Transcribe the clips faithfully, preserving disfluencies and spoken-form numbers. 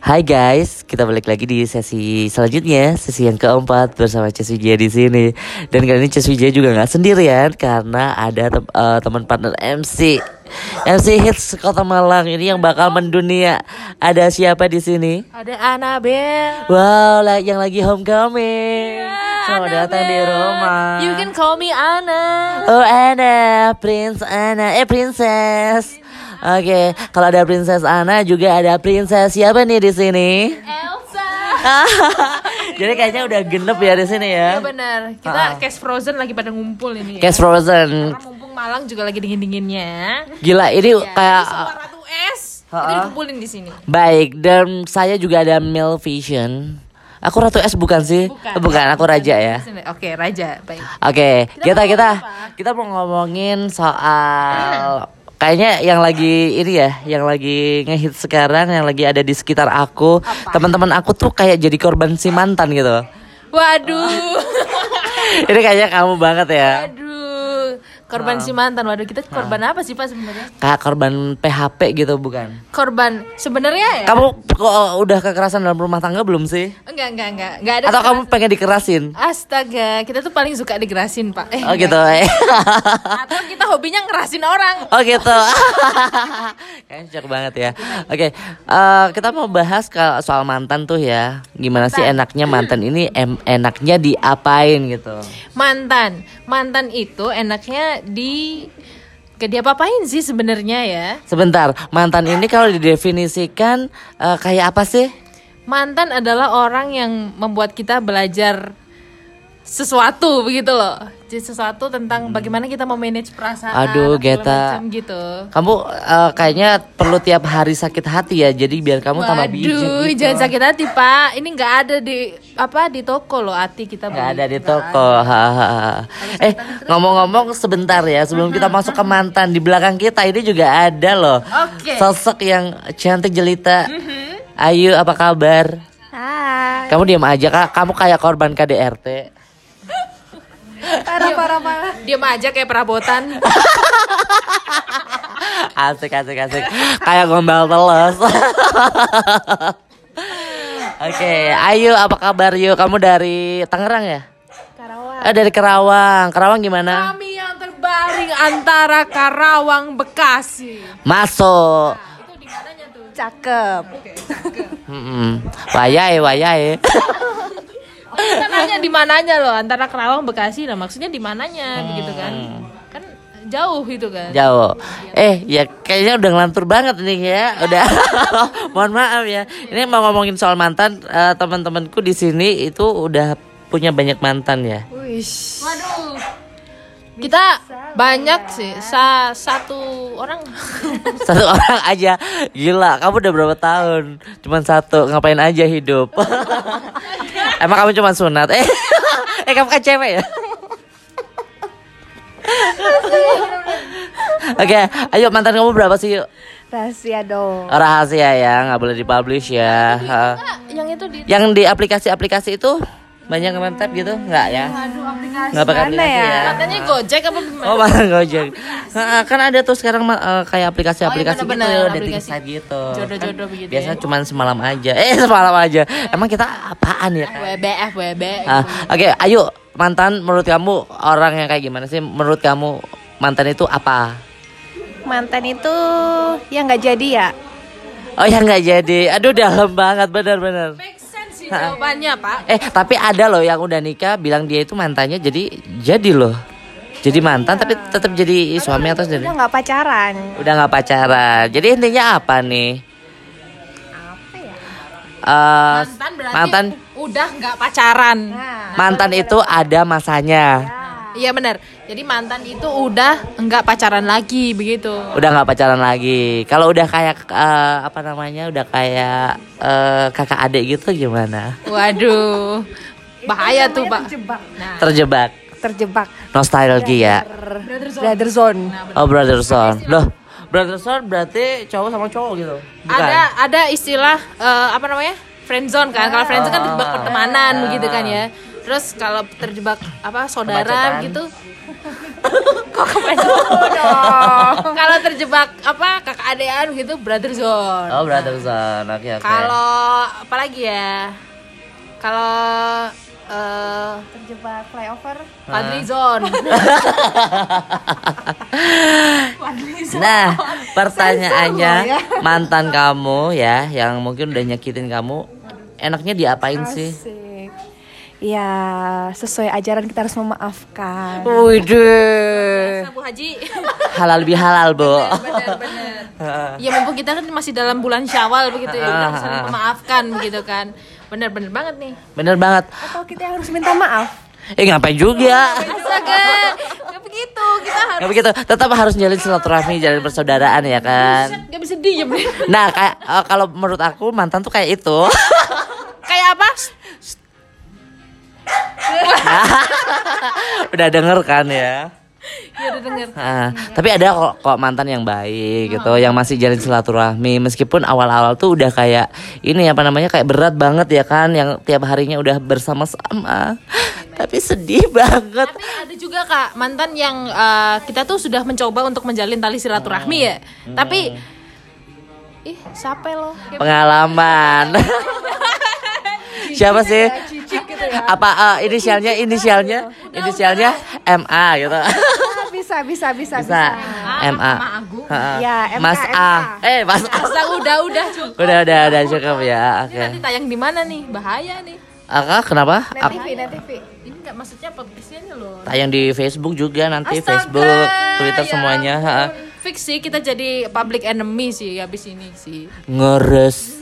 Hai guys, kita balik lagi di sesi selanjutnya, sesi yang keempat bersama Cesuji di sini. Dan kali ini Cesuji juga nggak sendirian karena ada tem uh, teman partner M C, M C Hits Kota Malang ini yang bakal mendunia. Ada siapa di sini? Ada Anabel. Wow, yang lagi homecoming. Yeah, selamat Anabel datang di rumah. You can call me Anna. Oh Anna, Prince Anna, eh Princess. Oke, okay. Kalau ada Princess Anna juga ada Princess siapa nih di sini? Elsa. Jadi kayaknya udah genep ya di sini ya. Iya benar. Kita uh-uh. Cast Frozen lagi pada ngumpul ini. Cast ya. Frozen. Karena mumpung Malang juga lagi dingin-dinginnya. Gila, ini ya, kayak ini semua Ratu Es. Uh-uh. Kita dikumpulin di sini. Baik, dan saya juga ada Maleficent. Aku Ratu Es bukan sih? Bukan, bukan aku Raja ya. Oke, okay, Raja. Baik. Oke, okay. kita kita apa? Kita mau ngomongin soal hmm. kayaknya yang lagi ini ya, yang lagi ngehit sekarang, yang lagi ada di sekitar aku. Apa? Teman-teman aku tuh kayak jadi korban si mantan gitu. Waduh. Ini kayaknya kamu banget ya. Waduh. Korban oh. si mantan. Waduh, kita korban oh. apa sih Pak sebenarnya? Kayak korban P H P gitu bukan? Korban sebenarnya ya. Kamu kok udah kekerasan dalam rumah tangga belum sih? Enggak, enggak, enggak. Enggak ada. Atau kekerasan. Kamu pengen dikerasin? Astaga, kita tuh paling suka dikerasin, Pak. Eh, oh enggak. Gitu. Eh. Atau kita hobinya ngerasin orang. Oh gitu. Kayaknya cocok banget ya. Oke, okay. uh, kita mau bahas soal mantan tuh ya. Gimana mantan. Sih enaknya mantan ini em- enaknya diapain gitu? Mantan. Mantan itu enaknya di dia apa-apain sih sebenarnya ya? Sebentar, mantan ini kalau didefinisikan uh, kayak apa sih? Mantan adalah orang yang membuat kita belajar sesuatu begitu loh. Jadi sesuatu tentang hmm. bagaimana kita memanage perasaan. Aduh, geta. Gitu. Kamu uh, kayaknya perlu tiap hari sakit hati ya. Jadi biar kamu tambah bijak. Aduh, gitu. Jangan sakit hati, Pak. Ini enggak ada di apa di toko loh hati kita. Enggak ada di toko. eh, ngomong-ngomong sebentar ya, sebelum kita masuk ke mantan, di belakang kita ini juga ada loh. Okay. Sosok yang cantik jelita. Ayu, apa kabar? Hai. Kamu diam aja, Kak. Kamu kayak korban K D R T. Parah, parah, parah. Diam aja kayak perabotan. Asik, asik, asik. Kayak gombal teles. Oke, okay. Ayu apa kabar Yu? Kamu dari Tangerang ya? Karawang. Eh, dari Karawang. Karawang gimana? Kami yang terbaring antara Karawang Bekasi. Masuk. Nah, itu di mananya tuh? Cakep. Oke, okay, cakep. Heeh. Wayai, wayai. Kita nanya di mananya loh antara Karawang Bekasi, nah maksudnya di mananya hmm. begitu kan? Kan jauh gitu kan? Jauh. Eh ya kayaknya udah ngelantur banget nih ya, udah. Mohon maaf ya. Ini mau ngomongin soal mantan, uh, teman-temanku di sini itu udah punya banyak mantan ya. Wish. Waduh. Kita bisa banyak ya. Sih, Sa- satu orang. Satu orang aja, gila. Kamu udah berapa tahun? Cuman satu, ngapain aja hidup? Emang kamu cuma sunat? Eh, eh kamu kan cewek ya? Oke, okay, ayo mantan kamu berapa sih yuk? Rahasia dong. Oh, rahasia ya, nggak boleh dipublish ya. Nah, itu, yang itu di yang di aplikasi-aplikasi itu banyak nge-tap gitu, nggak ya? Aduh, aplikasi. Nggak pakai aplikasi ya? Ya? Katanya Gojek apa gimana? Oh, mantan Gojek. Nah, kan ada tuh sekarang uh, kayak aplikasi-aplikasi oh, iya, gitu, dating site gitu. Jodoh-jodoh kan begitu. Biasanya ya. Cuma semalam aja. Eh, semalam aja. Emang kita apaan ya? W B F, W B F. Ah, oke, okay, ayo mantan menurut kamu orang yang kayak gimana sih? Menurut kamu mantan itu apa? Mantan itu yang nggak jadi ya? Oh, yang nggak jadi. Aduh, dalam banget, benar-benar. Jawabannya Pak. Eh tapi ada loh yang udah nikah bilang dia itu mantannya jadi jadi loh. Jadi mantan iya. Tapi tetap jadi suami atau sendiri. Udah nggak pacaran. Udah nggak pacaran. Jadi intinya apa nih? Apa ya? Uh, mantan berarti mantan, udah nggak pacaran. Nah, mantan itu ada masanya. Iya ya, benar. Jadi mantan itu udah nggak pacaran lagi begitu. Udah nggak pacaran lagi. Kalau udah kayak uh, apa namanya, udah kayak uh, kakak adik gitu gimana? Waduh, bahaya tuh Pak. Terjebak. Nah. terjebak. Terjebak. Nostalgia. Brother, brother zone. Nah, oh brother zone. Loh, brother zone berarti cowok sama cowok gitu. Bukan? Ada ada istilah uh, apa namanya? Friend zone kan. Kalau friend zone kan terjebak pertemanan begitu kan ya. Terus kalau terjebak apa saudara gitu. Kokom and Zone. Kalau terjebak apa kakak adean gitu brother zone. Oh brother zone, oke okay, oke. Okay. Kalau apa lagi ya? Kalau uh, terjebak flyover, padri zone. Nah, pertanyaannya mantan kamu ya, yang mungkin udah nyakitin kamu, enaknya diapain Asik. sih? Ya, sesuai ajaran kita harus memaafkan. Widih. Sabu haji. Halal bihalal, Bu. Benar, benar. Ya, mumpung kita kan masih dalam bulan Syawal begitu ya, kita harus saling memaafkan begitu kan. Benar-benar banget nih. Benar banget. Atau kita harus minta maaf. Eh, ngapain juga? Astaga. Enggak begitu, kita harus. Enggak begitu. Tetap harus jalin silaturahmi, jalin persaudaraan ya kan. Enggak bisa diem. Nah, kayak uh, kalau menurut aku mantan tuh kayak itu. Kayak apa? Udah denger kan ya? Ya udah denger. Nah, tapi ada kok, kok mantan yang baik gitu, yang masih jalin silaturahmi meskipun awal-awal tuh udah kayak ini apa namanya kayak berat banget ya kan, yang tiap harinya udah bersama-sama. Tapi sedih banget. Tapi ada juga Kak mantan yang uh, kita tuh sudah mencoba untuk menjalin tali silaturahmi ya. Hmm. Tapi ih, capek loh. Pengalaman. Siapa sih? Gitu ya. Apa uh, inisialnya inisialnya inisialnya M A gitu. Bisa bisa bisa bisa. bisa. M A. Ya, M A. Mas A. Eh, Mas A. Udah udah cukup. Udah udah udah cukup ya. Oke. Okay. Nanti tayang di mana nih? Bahaya nih. Aka kenapa? Net T V, Net T V. Ini enggak maksudnya podcastnya loh. Tayang di Facebook juga nanti. Astaga, Facebook, Twitter ya, semuanya, heeh. Fix sih kita jadi public enemy sih habis ini sih. Ngeres.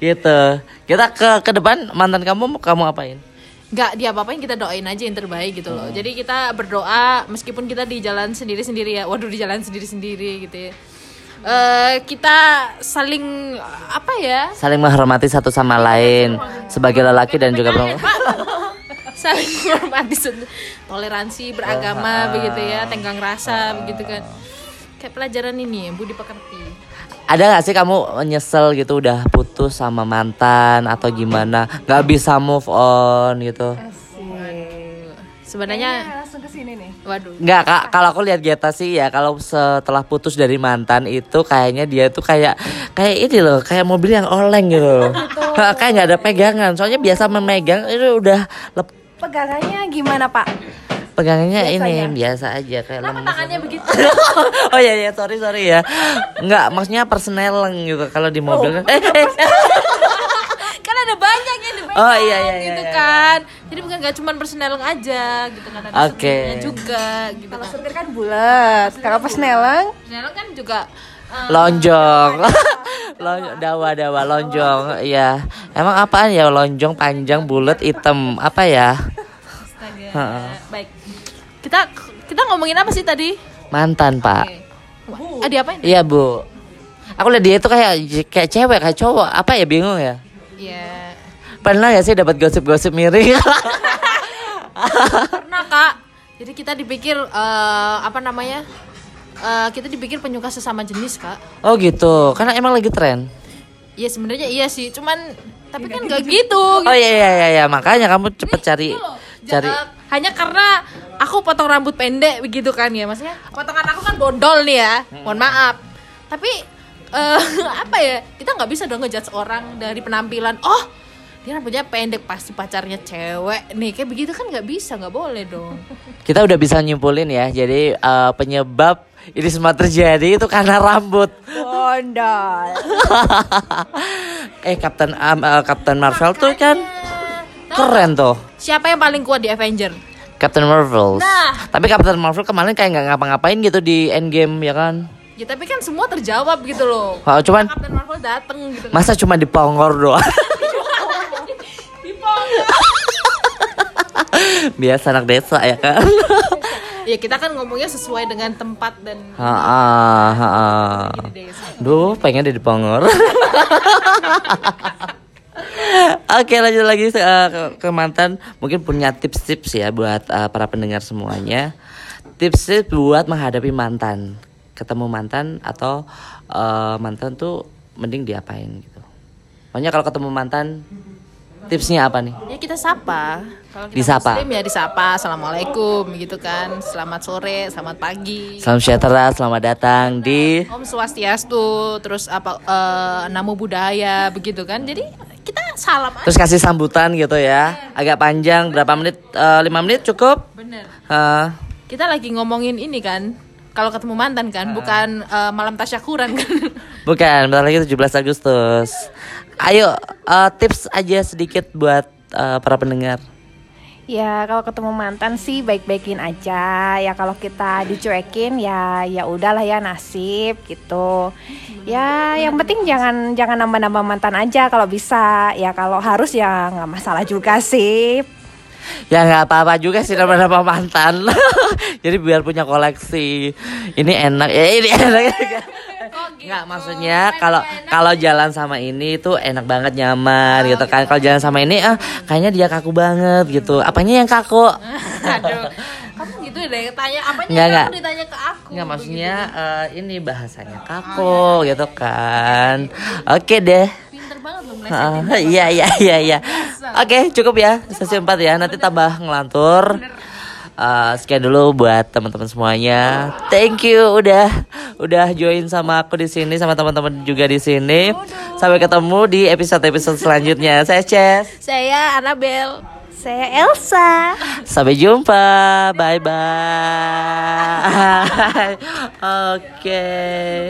Gitu. Kita ke ke depan mantan kamu kamu apain? Gak dia apa-apain, kita doain aja yang terbaik gitu loh. Hmm. Jadi kita berdoa meskipun kita di jalan sendiri-sendiri ya. Waduh di jalan sendiri-sendiri gitu ya. Uh, kita saling apa ya? Saling menghormati satu sama lain sebagai lelaki dan juga perempuan. Saling menghormati, toleransi beragama begitu ya, tenggang rasa begitu kan. Kayak pelajaran ini budi pekerti. Ada gak sih kamu nyesel gitu udah putus sama mantan atau gimana? Gak bisa move on gitu. Sebenarnya langsung ke sini nih. Waduh. Enggak, Kak, kalau aku lihat Geta sih ya kalau setelah putus dari mantan itu kayaknya dia tuh kayak kayak ini loh, kayak mobil yang oleng gitu. Kayak enggak ada pegangan. Soalnya biasa memegang itu udah lep... Pegangannya gimana, Pak? Pegangannya biasanya. Ini biasa aja kayak lama tangannya begitu. Oh iya ya, sorry sorry ya. Enggak, maksudnya persneleng gitu kalau di mobil. Oh, eh, eh. Kan ada banyak yang dipegang. Oh iya iya gitu iya, iya. Kan. Jadi bukan enggak cuma persneleng aja gitu kan ada okay. juga gitu. Kalau kan. Supir kan bulat. Kalau persneleng, persneleng kan juga uh, lonjong. Lonjong dawa-dawa lonjong. Iya. Emang apaan ya lonjong panjang bulat hitam? Apa ya? Astaga. Baik. Kita kita ngomongin apa sih tadi? Mantan, Pak. Okay. Ada apa ini? Iya, Bu. Aku lihat dia itu kayak kayak cewek, kayak cowok. Apa ya bingung ya? Iya. Yeah. Pernah gak sih dapat gosip-gosip miring? Pernah, Kak. Jadi kita dipikir uh, apa namanya? Uh, kita dipikir penyuka sesama jenis, Kak. Oh, gitu. Karena emang lagi tren. Ya sebenarnya iya sih, cuman tapi kan nggak gitu, gitu. Oh iya iya iya ya. Makanya kamu cepet Nih, cari loh, cari hanya karena aku potong rambut pendek begitu kan ya, maksudnya potongan aku kan bodol nih ya, mohon maaf. Tapi uh, apa ya, kita nggak bisa dong ngejudge orang dari penampilan. Oh dia rambutnya pendek pasti pacarnya cewek nih, kayak begitu kan nggak bisa, nggak boleh dong. Kita udah bisa nyimpulin ya, jadi uh, penyebab ini semua terjadi itu karena rambut. Bondol. eh Captain um, uh, Captain Marvel Makanya. tuh kan keren tuh. Siapa yang paling kuat di Avenger? Captain Marvel. Nah. Tapi Captain Marvel kemarin kayak nggak ngapa-ngapain gitu di Endgame ya kan? Ya tapi kan semua terjawab gitu loh. Oh, cuman Captain Marvel dateng gitu. Masa cuma di Pongor doang? Di Pongor. Biasa anak desa ya kan? Ya kita kan ngomongnya sesuai dengan tempat dan ha, ha, ha. Duh pengen di Pongor. Oke lanjut lagi uh, ke, ke mantan. Mungkin punya tips-tips ya buat uh, para pendengar semuanya. Tips-tips buat menghadapi mantan. Ketemu mantan atau uh, mantan tuh mending diapain gitu. Pokoknya kalau ketemu mantan Tipsnya apa nih? Ya kita sapa. Kalau kita disapa. Muslim ya disapa, assalamualaikum gitu kan. Selamat sore, selamat pagi. Salam sejahtera, selamat datang di Om Swastiastu, terus apa uh, namo budaya begitu kan. Jadi kita salam aja. Terus kasih sambutan gitu ya. Agak panjang, berapa menit? lima uh, menit cukup? Bener. Uh, kita lagi ngomongin ini kan. Kalau ketemu mantan kan, bukan uh, malam tasyakuran kan? Bukan, bentar lagi tujuh belas Agustus. Ayo, uh, tips aja sedikit buat uh, para pendengar. Ya, kalau ketemu mantan sih baik-baikin aja. Ya kalau kita dicuekin ya ya udahlah ya nasib gitu. Ya yang penting jangan jangan nambah-nambah mantan aja kalau bisa. Ya kalau harus ya nggak masalah juga sih. Ya nggak apa-apa juga sih nama-nama mantan. Jadi biar punya koleksi. Ini enak ya, ini enak. Nggak maksudnya kalau kalau jalan sama ini tuh enak banget, nyaman gitu kan. Kalau jalan sama ini ah kayaknya dia kaku banget gitu. Apanya yang kaku? Aduh, kamu gitu deh tanya apanya nggak, yang kamu ditanya ke aku. Nggak maksudnya uh, ini bahasanya kaku gitu kan. Oke deh. Iya iya iya iya. Oke, cukup ya sesi empat ya. Nanti tambah ngelantur. Uh, sekian dulu buat teman-teman semuanya. Thank you udah udah join sama aku di sini, sama teman-teman juga di sini. Sampai ketemu di episode-episode selanjutnya. Saya Ces. Saya Anabel. Saya Elsa. Sampai jumpa. Bye bye. Oke. Okay.